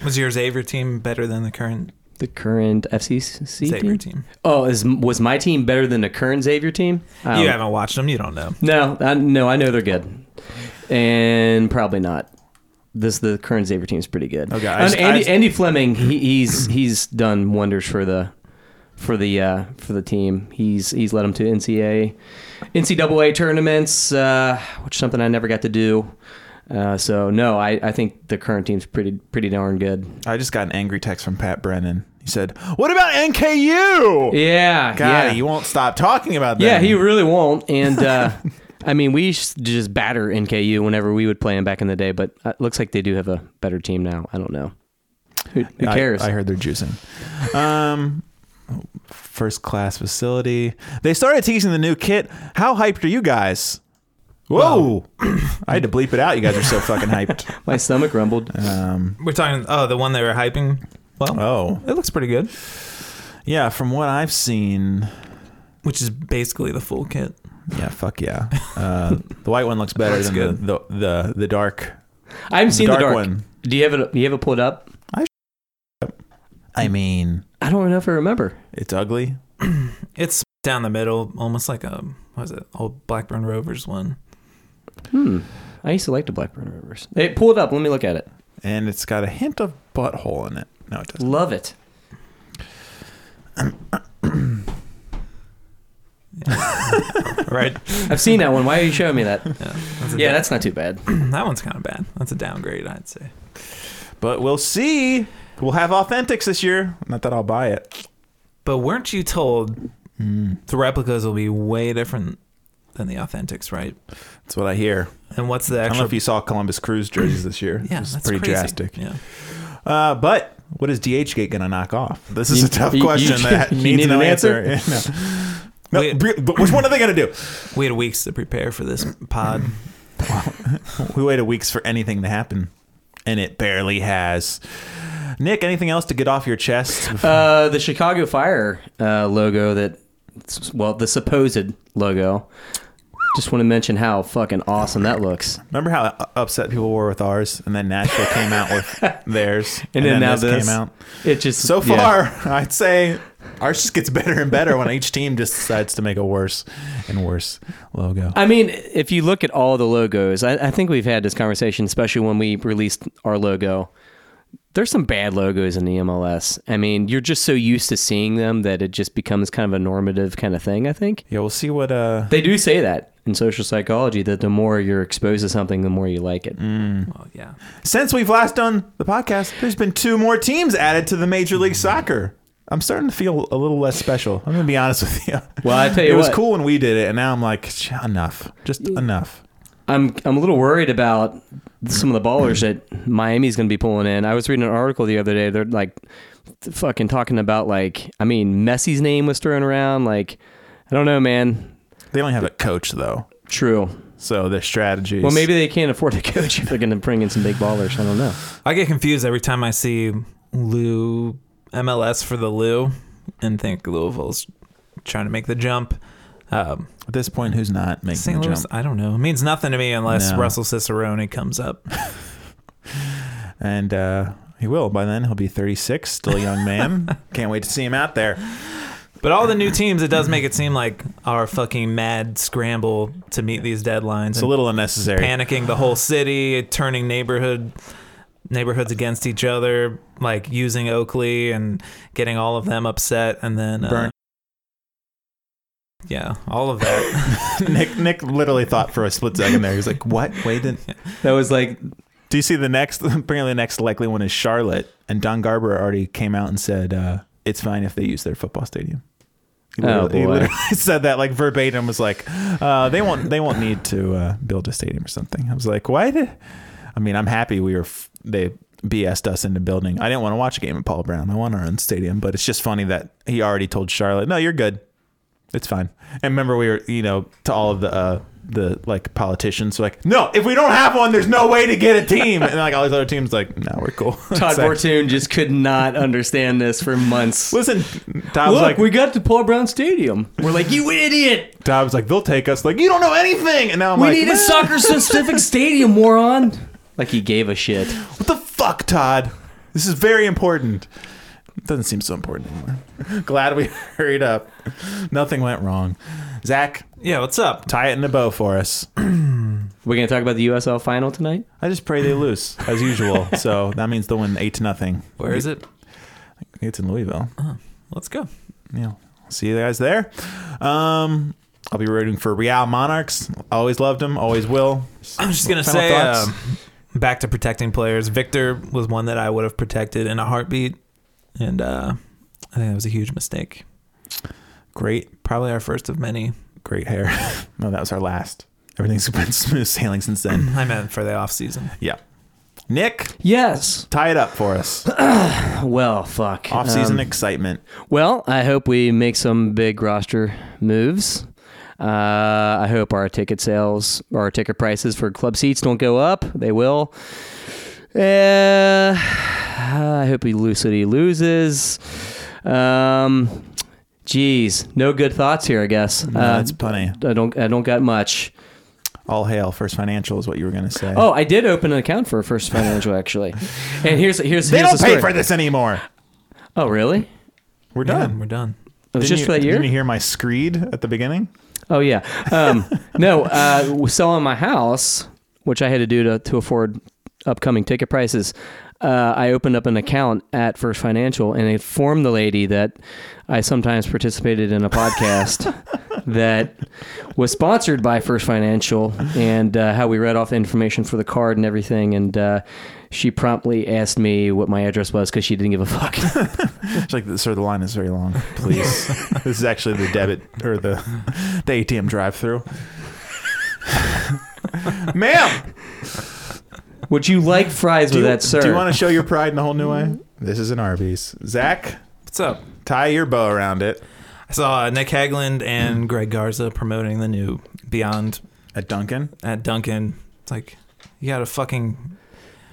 Was your Xavier team better than the current FCC Xavier team? Oh, was my team better than the current Xavier team? You haven't watched them, you don't know. No, I know they're good, and probably not. The current Xavier team is pretty good. Okay, Andy Fleming, he's done wonders for the. For the team, he's led them to NCAA tournaments, which is something I never got to do. So no, I think the current team's pretty darn good. I just got an angry text from Pat Brennan. He said, "What about NKU?" Yeah, God, you won't stop talking about that. Yeah, he really won't. And I mean, we used to just batter NKU whenever we would play them back in the day. But it looks like they do have a better team now. I don't know. Who cares? I heard they're juicing. First class facility. They started teasing the new kit. How hyped are you guys? Whoa! I had to bleep it out. You guys are so fucking hyped. My stomach rumbled. We're talking, the one they were hyping? Well, it looks pretty good. Yeah, from what I've seen. Which is basically the full kit. Yeah, fuck yeah. The white one looks better than the dark. I haven't seen the dark one. Do you have it? You have it pulled up? I mean, I don't know if I remember. It's ugly. It's down the middle, almost like a old Blackburn Rovers one. I used to like the Blackburn Rovers. Hey, pull it up. Let me look at it. And it's got a hint of butthole in it. No, it doesn't. Love it. Right. I've seen that one. Why are you showing me that? Yeah, that's not too bad. That one's kind of bad. That's a downgrade, I'd say. But we'll see. We'll have Authentics this year. Not that I'll buy it. But weren't you told the replicas will be way different than the Authentics, right? That's what I hear. And what's the actual... I don't know if you saw Columbus Crews jerseys this year. Yeah, that's pretty crazy. Drastic. Yeah. But what is DHgate going to knock off? This is a tough question that needs an answer. No, which one are they going to do? We had weeks to prepare for this pod. We waited weeks for anything to happen, and it barely has. Nick, anything else to get off your chest? The Chicago Fire logo the supposed logo. Just want to mention how fucking awesome that looks. Remember how upset people were with ours, and then Nashville came out with theirs, and then now this came out. It just so far, I'd say ours just gets better and better when each team just decides to make a worse and worse logo. I mean, if you look at all the logos, I think we've had this conversation, especially when we released our logo. There's some bad logos in the MLS. I mean, you're just so used to seeing them that it just becomes kind of a normative kind of thing, I think. Yeah, we'll see what... They do say that in social psychology, that the more you're exposed to something, the more you like it. Well, yeah. Since we've last done the podcast, there's been 2 more teams added to the Major League Soccer. I'm starting to feel a little less special. I'm going to be honest with you. Well, I tell you It was cool when we did it, and now I'm like, enough. Just enough. I'm a little worried about some of the ballers that Miami's going to be pulling in. I was reading an article the other day. They're like fucking talking about Messi's name was thrown around. Like, I don't know, man. They only have a coach though. True. So their strategies. Well, maybe they can't afford a coach if they're going to bring in some big ballers. I don't know. I get confused every time I see Lou MLS for the Lou and think Louisville's trying to make the jump. At this point, who's not making St. Louis, the jump? I don't know. It means nothing to me unless Russell Cicerone comes up. And he will. By then, he'll be 36, still a young man. Can't wait to see him out there. But all the new teams, it does make it seem like our fucking mad scramble to meet these deadlines. It's a little unnecessary. Panicking the whole city, turning neighborhoods against each other, like using Oakley and getting all of them upset, and then... Yeah, all of that. Nick literally thought for a split second there. He was like, what? Wait, that was like... Do you see the next... Apparently the next likely one is Charlotte. And Don Garber already came out and said, it's fine if they use their football stadium. He literally said that like verbatim. Was like, they won't need to build a stadium or something. I was like, what? I mean, I'm happy they BS'd us into building. I didn't want to watch a game at Paul Brown. I want our own stadium. But it's just funny that he already told Charlotte, no, you're good. It's fine. And remember, we were, to all of the politicians, like, no, if we don't have one, there's no way to get a team. And all these other teams, like, no, we're cool. Todd Bortoon just could not understand this for months. Listen, Todd was like, we got to Paul Brown Stadium. We're like, you idiot. Todd was like, they'll take us. Like, you don't know anything. And now I'm like, we need a soccer-specific stadium, moron. Like he gave a shit. What the fuck, Todd? This is very important. It doesn't seem so important anymore. Glad we hurried up. Nothing went wrong. Zach. Yeah, what's up? Tie it in a bow for us. We're going to talk about the USL final tonight? I just pray they lose, as usual. So that means they'll win 8-0. Where is it? It's in Louisville. Oh, let's go. Yeah. See you guys there. I'll be rooting for Real Monarchs. Always loved them. Always will. I'm just going to say, back to protecting players. Victor was one that I would have protected in a heartbeat. And I think that was a huge mistake. Great. Probably our first of many. Great hair. No, that was our last. Everything's been smooth sailing since then. I meant for the off season. Yeah. Nick. Yes. Tie it up for us. Well, fuck. Off season excitement. Well, I hope we make some big roster moves. I hope our ticket sales, our ticket prices for club seats don't go up. They will. I hope Louisville City loses. Geez, no good thoughts here, I guess. No, that's funny. I don't got much. All hail First Financial is what you were going to say. Oh, I did open an account for First Financial, actually. And here's they don't pay for this anymore. Oh, really? We're done. Yeah, we're done. It was just for that year? Didn't you hear my screed at the beginning? Oh, yeah. No, selling my house, which I had to do to afford upcoming ticket prices, I opened up an account at First Financial and informed the lady that I sometimes participated in a podcast that was sponsored by First Financial and how we read off the information for the card and everything. And she promptly asked me what my address was because she didn't give a fuck. She's like, sir, the line is very long. Please. This is actually the debit or the ATM drive-thru. Ma'am! Would you like fries with that, sir? Do you want to show your pride in a whole new way? This is an Arby's. Zach? What's up? Tie your bow around it. I saw Nick Hagland and Greg Garza promoting the new Beyond. At Dunkin'? At Dunkin'. It's like, you got a fucking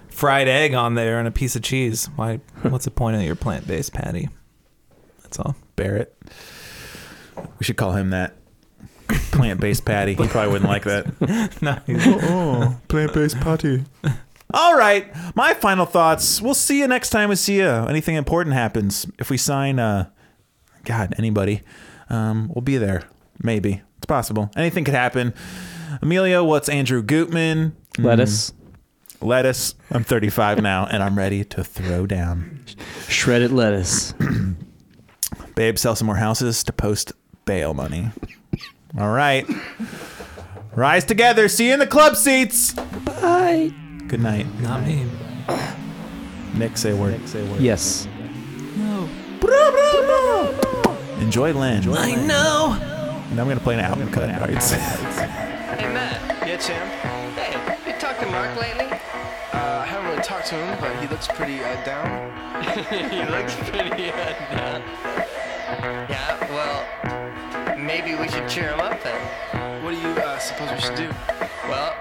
fried egg on there and a piece of cheese. Why? What's the point of your plant-based patty? That's all. Barrett. We should call him that. Plant-based patty. He probably wouldn't like that. No. Oh, plant-based patty. All right. My final thoughts. We'll see you next time we see you. Anything important happens. If we sign, anybody, we'll be there. Maybe. It's possible. Anything could happen. Emilio, what's Andrew Gutman? Lettuce. I'm 35 now, and I'm ready to throw down. Shredded lettuce. Babe, sell some more houses to post bail money. All right. Rise together. See you in the club seats. Bye. Good night. Not me. Nick, say a word. Yes. No. Enjoy Len. I know. And I'm going to play an album cut. Hey, Matt. Yeah, Tim? Hey, you talked to Mark lately? I haven't really talked to him, but he looks pretty down. Yeah, well... Maybe we should cheer him up then. What do you suppose we should do? Well,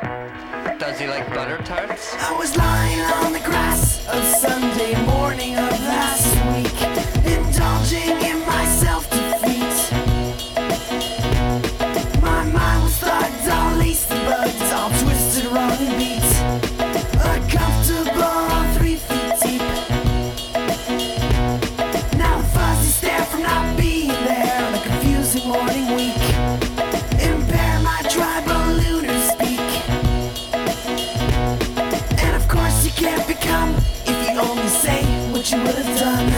does he like butter tarts? I was lying on the grass of Sunday morning of last week, indulging in my self-defeat. My mind was thugged, all laced the bugs, all twisted, wrong beat. A comfortable 3 feet deep. Now a fuzzy stare from not being there. Morning week, impair my tribal lunar speak. And of course you can't become if you only say what you would have done.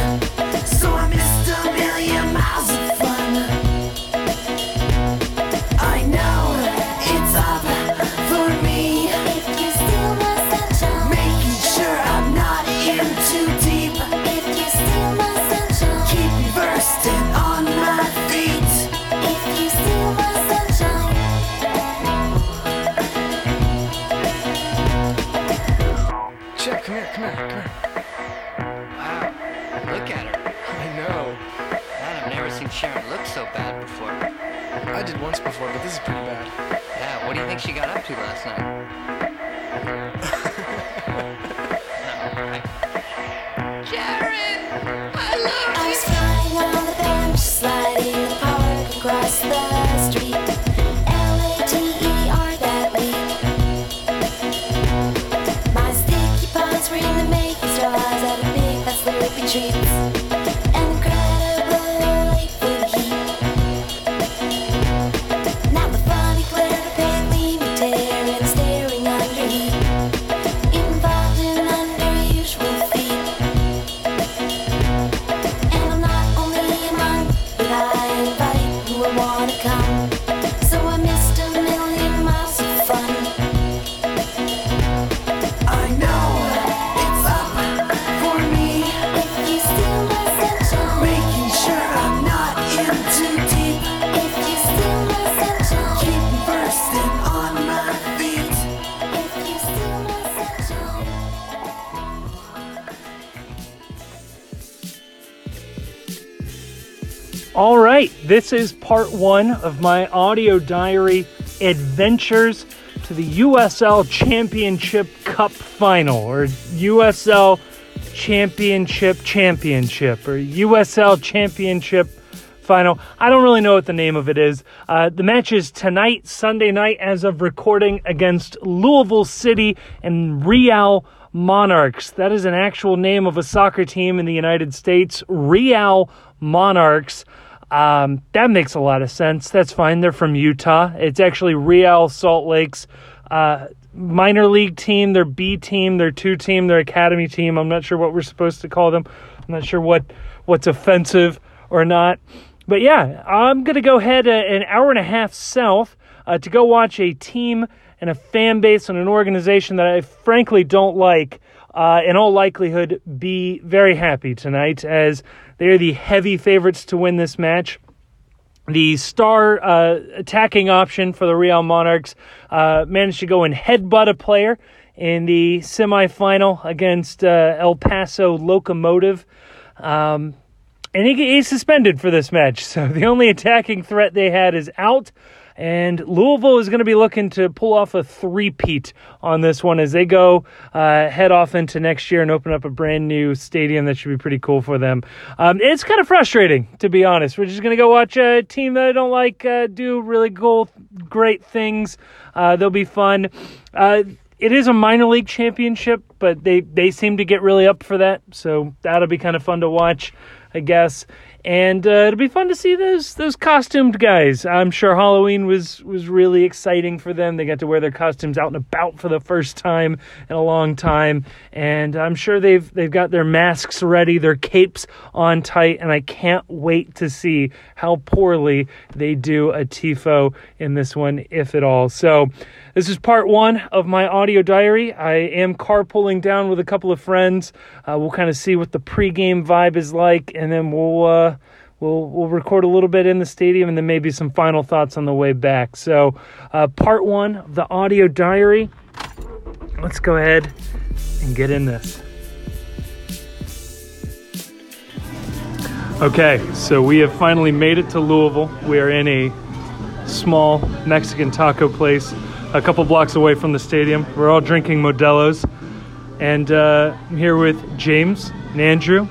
So I missed a million miles of fun. I know it's up for me, if you steal my sunshine, making sure I'm not in too deep. If you steal my sunshine, keep me bursting on my feet. Come here. Wow, look at her. I know. Man, I've never seen Sharon look so bad before. I did once before, but this is pretty bad. Yeah, what do you think she got up to last night? Sharon! I love you! I was flying on the bench, sliding the park across the street. We're in the making straws out of big fat slurpy treats and incredible late food heat. Now the funny glare of pain leave me tearing and staring under heat, involved in unusual feet. And I'm not only a monk, but I invite who I want to come. So I missed a million miles of fun. I know. It's up for me. All right, this is part one of my audio diary adventures to the USL Championship Cup Final, or USL Championship, or USL Championship Final. I don't really know what the name of it is. The match is tonight, Sunday night, as of recording, against Louisville City and Real Monarchs. That is an actual name of a soccer team in the United States, Real Monarchs. That makes a lot of sense. That's fine. They're from Utah. It's actually Real Salt Lake's minor league team, their B team, their two team, their academy team. I'm not sure what we're supposed to call them. I'm not sure what's offensive or not. But yeah, I'm going to go ahead an hour and a half south to go watch a team and a fan base and an organization that I frankly don't like, in all likelihood, be very happy tonight, as they're the heavy favorites to win this match. The star attacking option for the Real Monarchs managed to go and headbutt a player in the semifinal against El Paso Locomotive. And he's suspended for this match, so the only attacking threat they had is out. And Louisville is going to be looking to pull off a three-peat on this one as they go head off into next year and open up a brand-new stadium that should be pretty cool for them. It's kind of frustrating, to be honest. We're just going to go watch a team that I don't like do really cool, great things. They'll be fun. It is a minor league championship, but they seem to get really up for that, so that'll be kind of fun to watch, I guess. And it'll be fun to see those costumed guys. I'm sure Halloween was really exciting for them. They got to wear their costumes out and about for the first time in a long time. And I'm sure they've got their masks ready, their capes on tight, and I can't wait to see how poorly they do a TIFO in this one, if at all. So this is part one of my audio diary. I am carpooling down with a couple of friends. We'll kind of see what the pregame vibe is like, and then we'll record a little bit in the stadium, and then maybe some final thoughts on the way back. So part one of the audio diary. Let's go ahead and get in this. Okay, so we have finally made it to Louisville. We are in a small Mexican taco place a couple blocks away from the stadium. We're all drinking Modelo's. And I'm here with James and Andrew.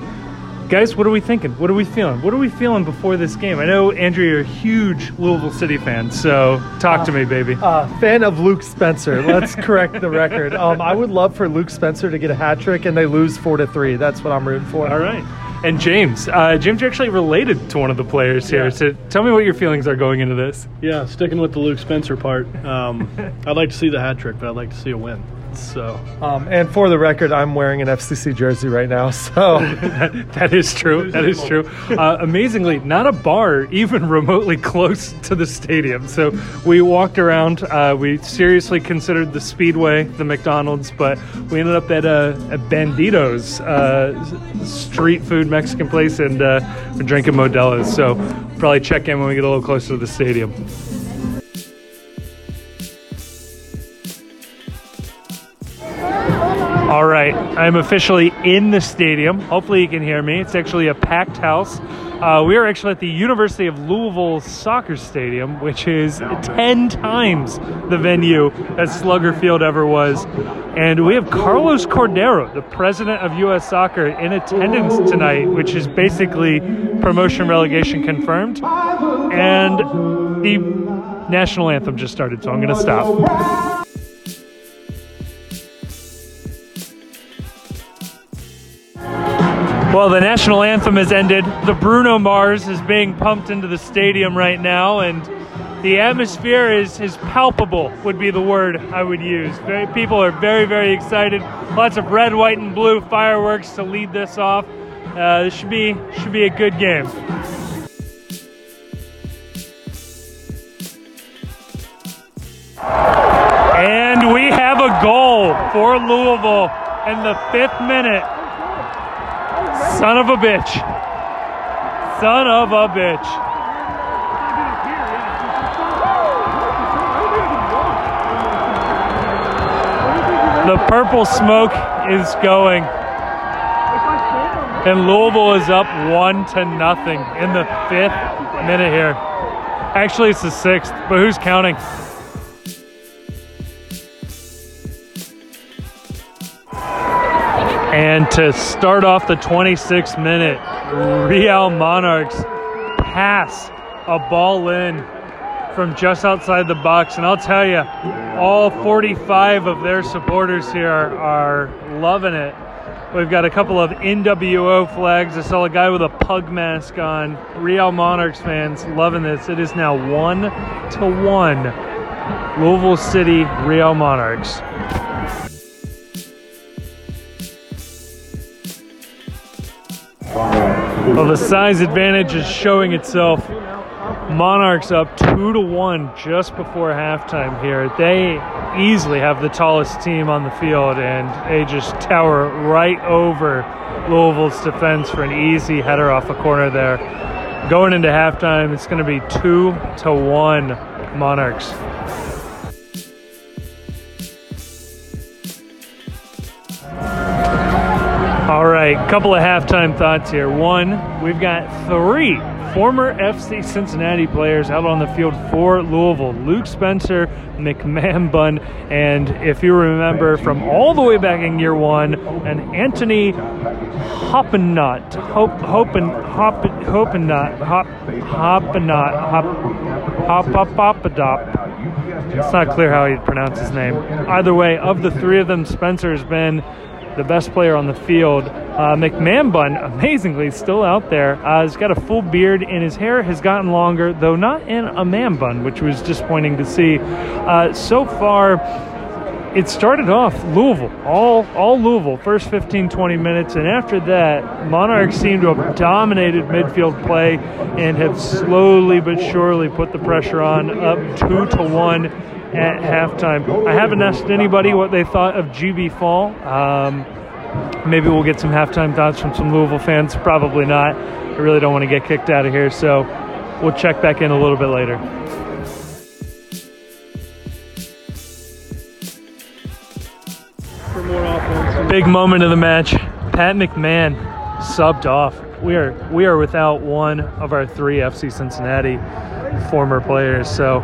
Guys, what are we thinking? What are we feeling? What are we feeling before this game? I know, Andrew, you're a huge Louisville City fan, so talk to me, baby. Fan of Luke Spencer. Let's correct the record. I would love for Luke Spencer to get a hat trick, and they lose 4-3. That's what I'm rooting for. All right. And James. James, you're actually related to one of the players here, so tell me what your feelings are going into this. Yeah, sticking with the Luke Spencer part, I'd like to see the hat trick, but I'd like to see a win. So, and for the record, I'm wearing an FCC jersey right now. So that is true. That is true. Amazingly, not a bar even remotely close to the stadium. So we walked around. We seriously considered the Speedway, the McDonald's, but we ended up at a Bandito's street food Mexican place, and we're drinking Modelo's. So we'll probably check in when we get a little closer to the stadium. All right, I'm officially in the stadium. Hopefully you can hear me. It's actually a packed house. We are actually at the University of Louisville Soccer Stadium, which is 10 times the venue that Slugger Field ever was. And we have Carlos Cordero, the president of U.S. Soccer, in attendance tonight, which is basically promotion relegation confirmed. And the national anthem just started, so I'm going to stop. Well, the national anthem has ended. The Bruno Mars is being pumped into the stadium right now, and the atmosphere is palpable, would be the word I would use. People are very, very excited. Lots of red, white, and blue fireworks to lead this off. This should be a good game. And we have a goal for Louisville in the 5th minute. Son of a bitch. Son of a bitch. The purple smoke is going. And Louisville is up 1-0 in the 5th minute here. Actually, it's the 6th, but who's counting? And to start off the 26th minute, Real Monarchs pass a ball in from just outside the box. And I'll tell you, all 45 of their supporters here are loving it. We've got a couple of NWO flags. I saw a guy with a pug mask on. Real Monarchs fans loving this. It is now 1-1. Louisville City, Real Monarchs. Well, the size advantage is showing itself. Monarchs up 2-1 just before halftime here. They easily have the tallest team on the field, and they just tower right over Louisville's defense for an easy header off a corner there. Going into halftime, it's going to be 2-1 Monarchs. All right, couple of halftime thoughts here. One, we've got three former FC Cincinnati players out on the field for Louisville. Luke Spencer, McMahon Bunn, and if you remember from all the way back in year one, an Anthony Hoppinot. It's not clear how he'd pronounce his name. Either way, of the three of them, Spencer has been the best player on the field. McMahon Bunn, amazingly, still out there. He's got a full beard, and his hair has gotten longer, though not in a man bun, which was disappointing to see. So far, it started off Louisville, all Louisville, first 15, 20 minutes, and after that, Monarchs seem to have dominated midfield play and have slowly but surely put the pressure on, up 2-1 at halftime. I haven't asked anybody what they thought of GB Fall. Maybe we'll get some halftime thoughts from some Louisville fans. Probably not. I really don't want to get kicked out of here, so we'll check back in a little bit later. For more offense. Big moment of the match. Pat McMahon subbed off. We are without one of our three FC Cincinnati former players, so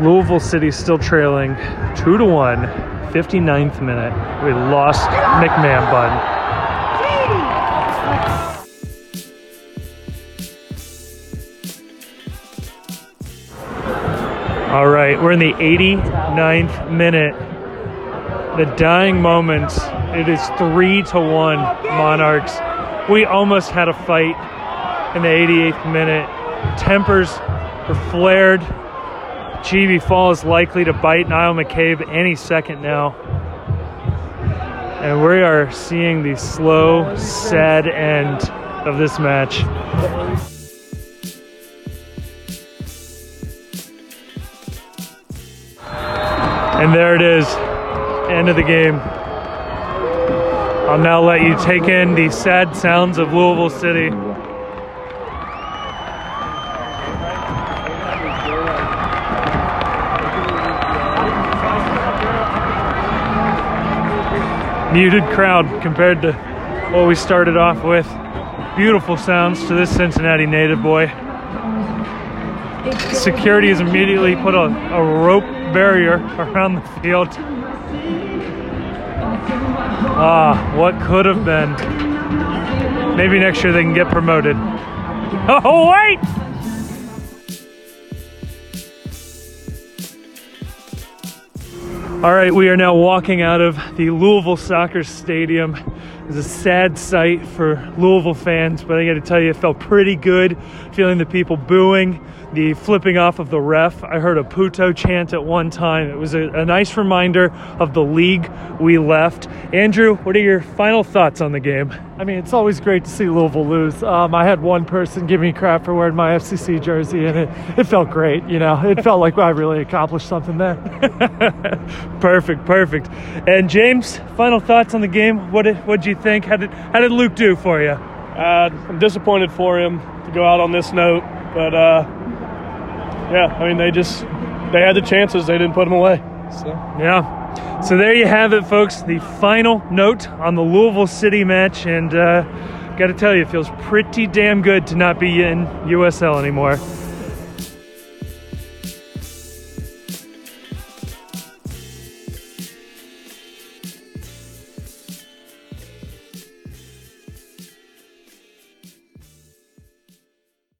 Louisville City still trailing 2-1, 59th minute. We lost McMahon Bunn. All right, we're in the 89th minute. The dying moments. It is 3-1 Monarchs. We almost had a fight in the 88th minute. Tempers were flared. GB Fall is likely to bite Niall McCabe any second now. And we are seeing the slow, sad end of this match. And there it is, end of the game. I'll now let you take in the sad sounds of Louisville City. Muted crowd compared to what we started off with. Beautiful sounds to this Cincinnati native boy. Security has immediately put a rope barrier around the field. What could have been. Maybe next year they can get promoted. Oh, wait! All right, we are now walking out of the Louisville Soccer Stadium. It's a sad sight for Louisville fans, but I got to tell you, it felt pretty good feeling the people booing, the flipping off of the ref. I heard a Puto chant at one time. It was a nice reminder of the league we left. Andrew, what are your final thoughts on the game? I mean, it's always great to see Louisville lose. I had one person give me crap for wearing my FCC jersey, and it felt great. You know, it felt like I really accomplished something there. Perfect. And James, final thoughts on the game. What'd you think? How did Luke do for you? I'm disappointed for him to go out on this note, but yeah, I mean, they had the chances, they didn't put them away. So yeah. So there you have it, folks, the final note on the Louisville City match, and Got to tell you, it feels pretty damn good to not be in USL anymore.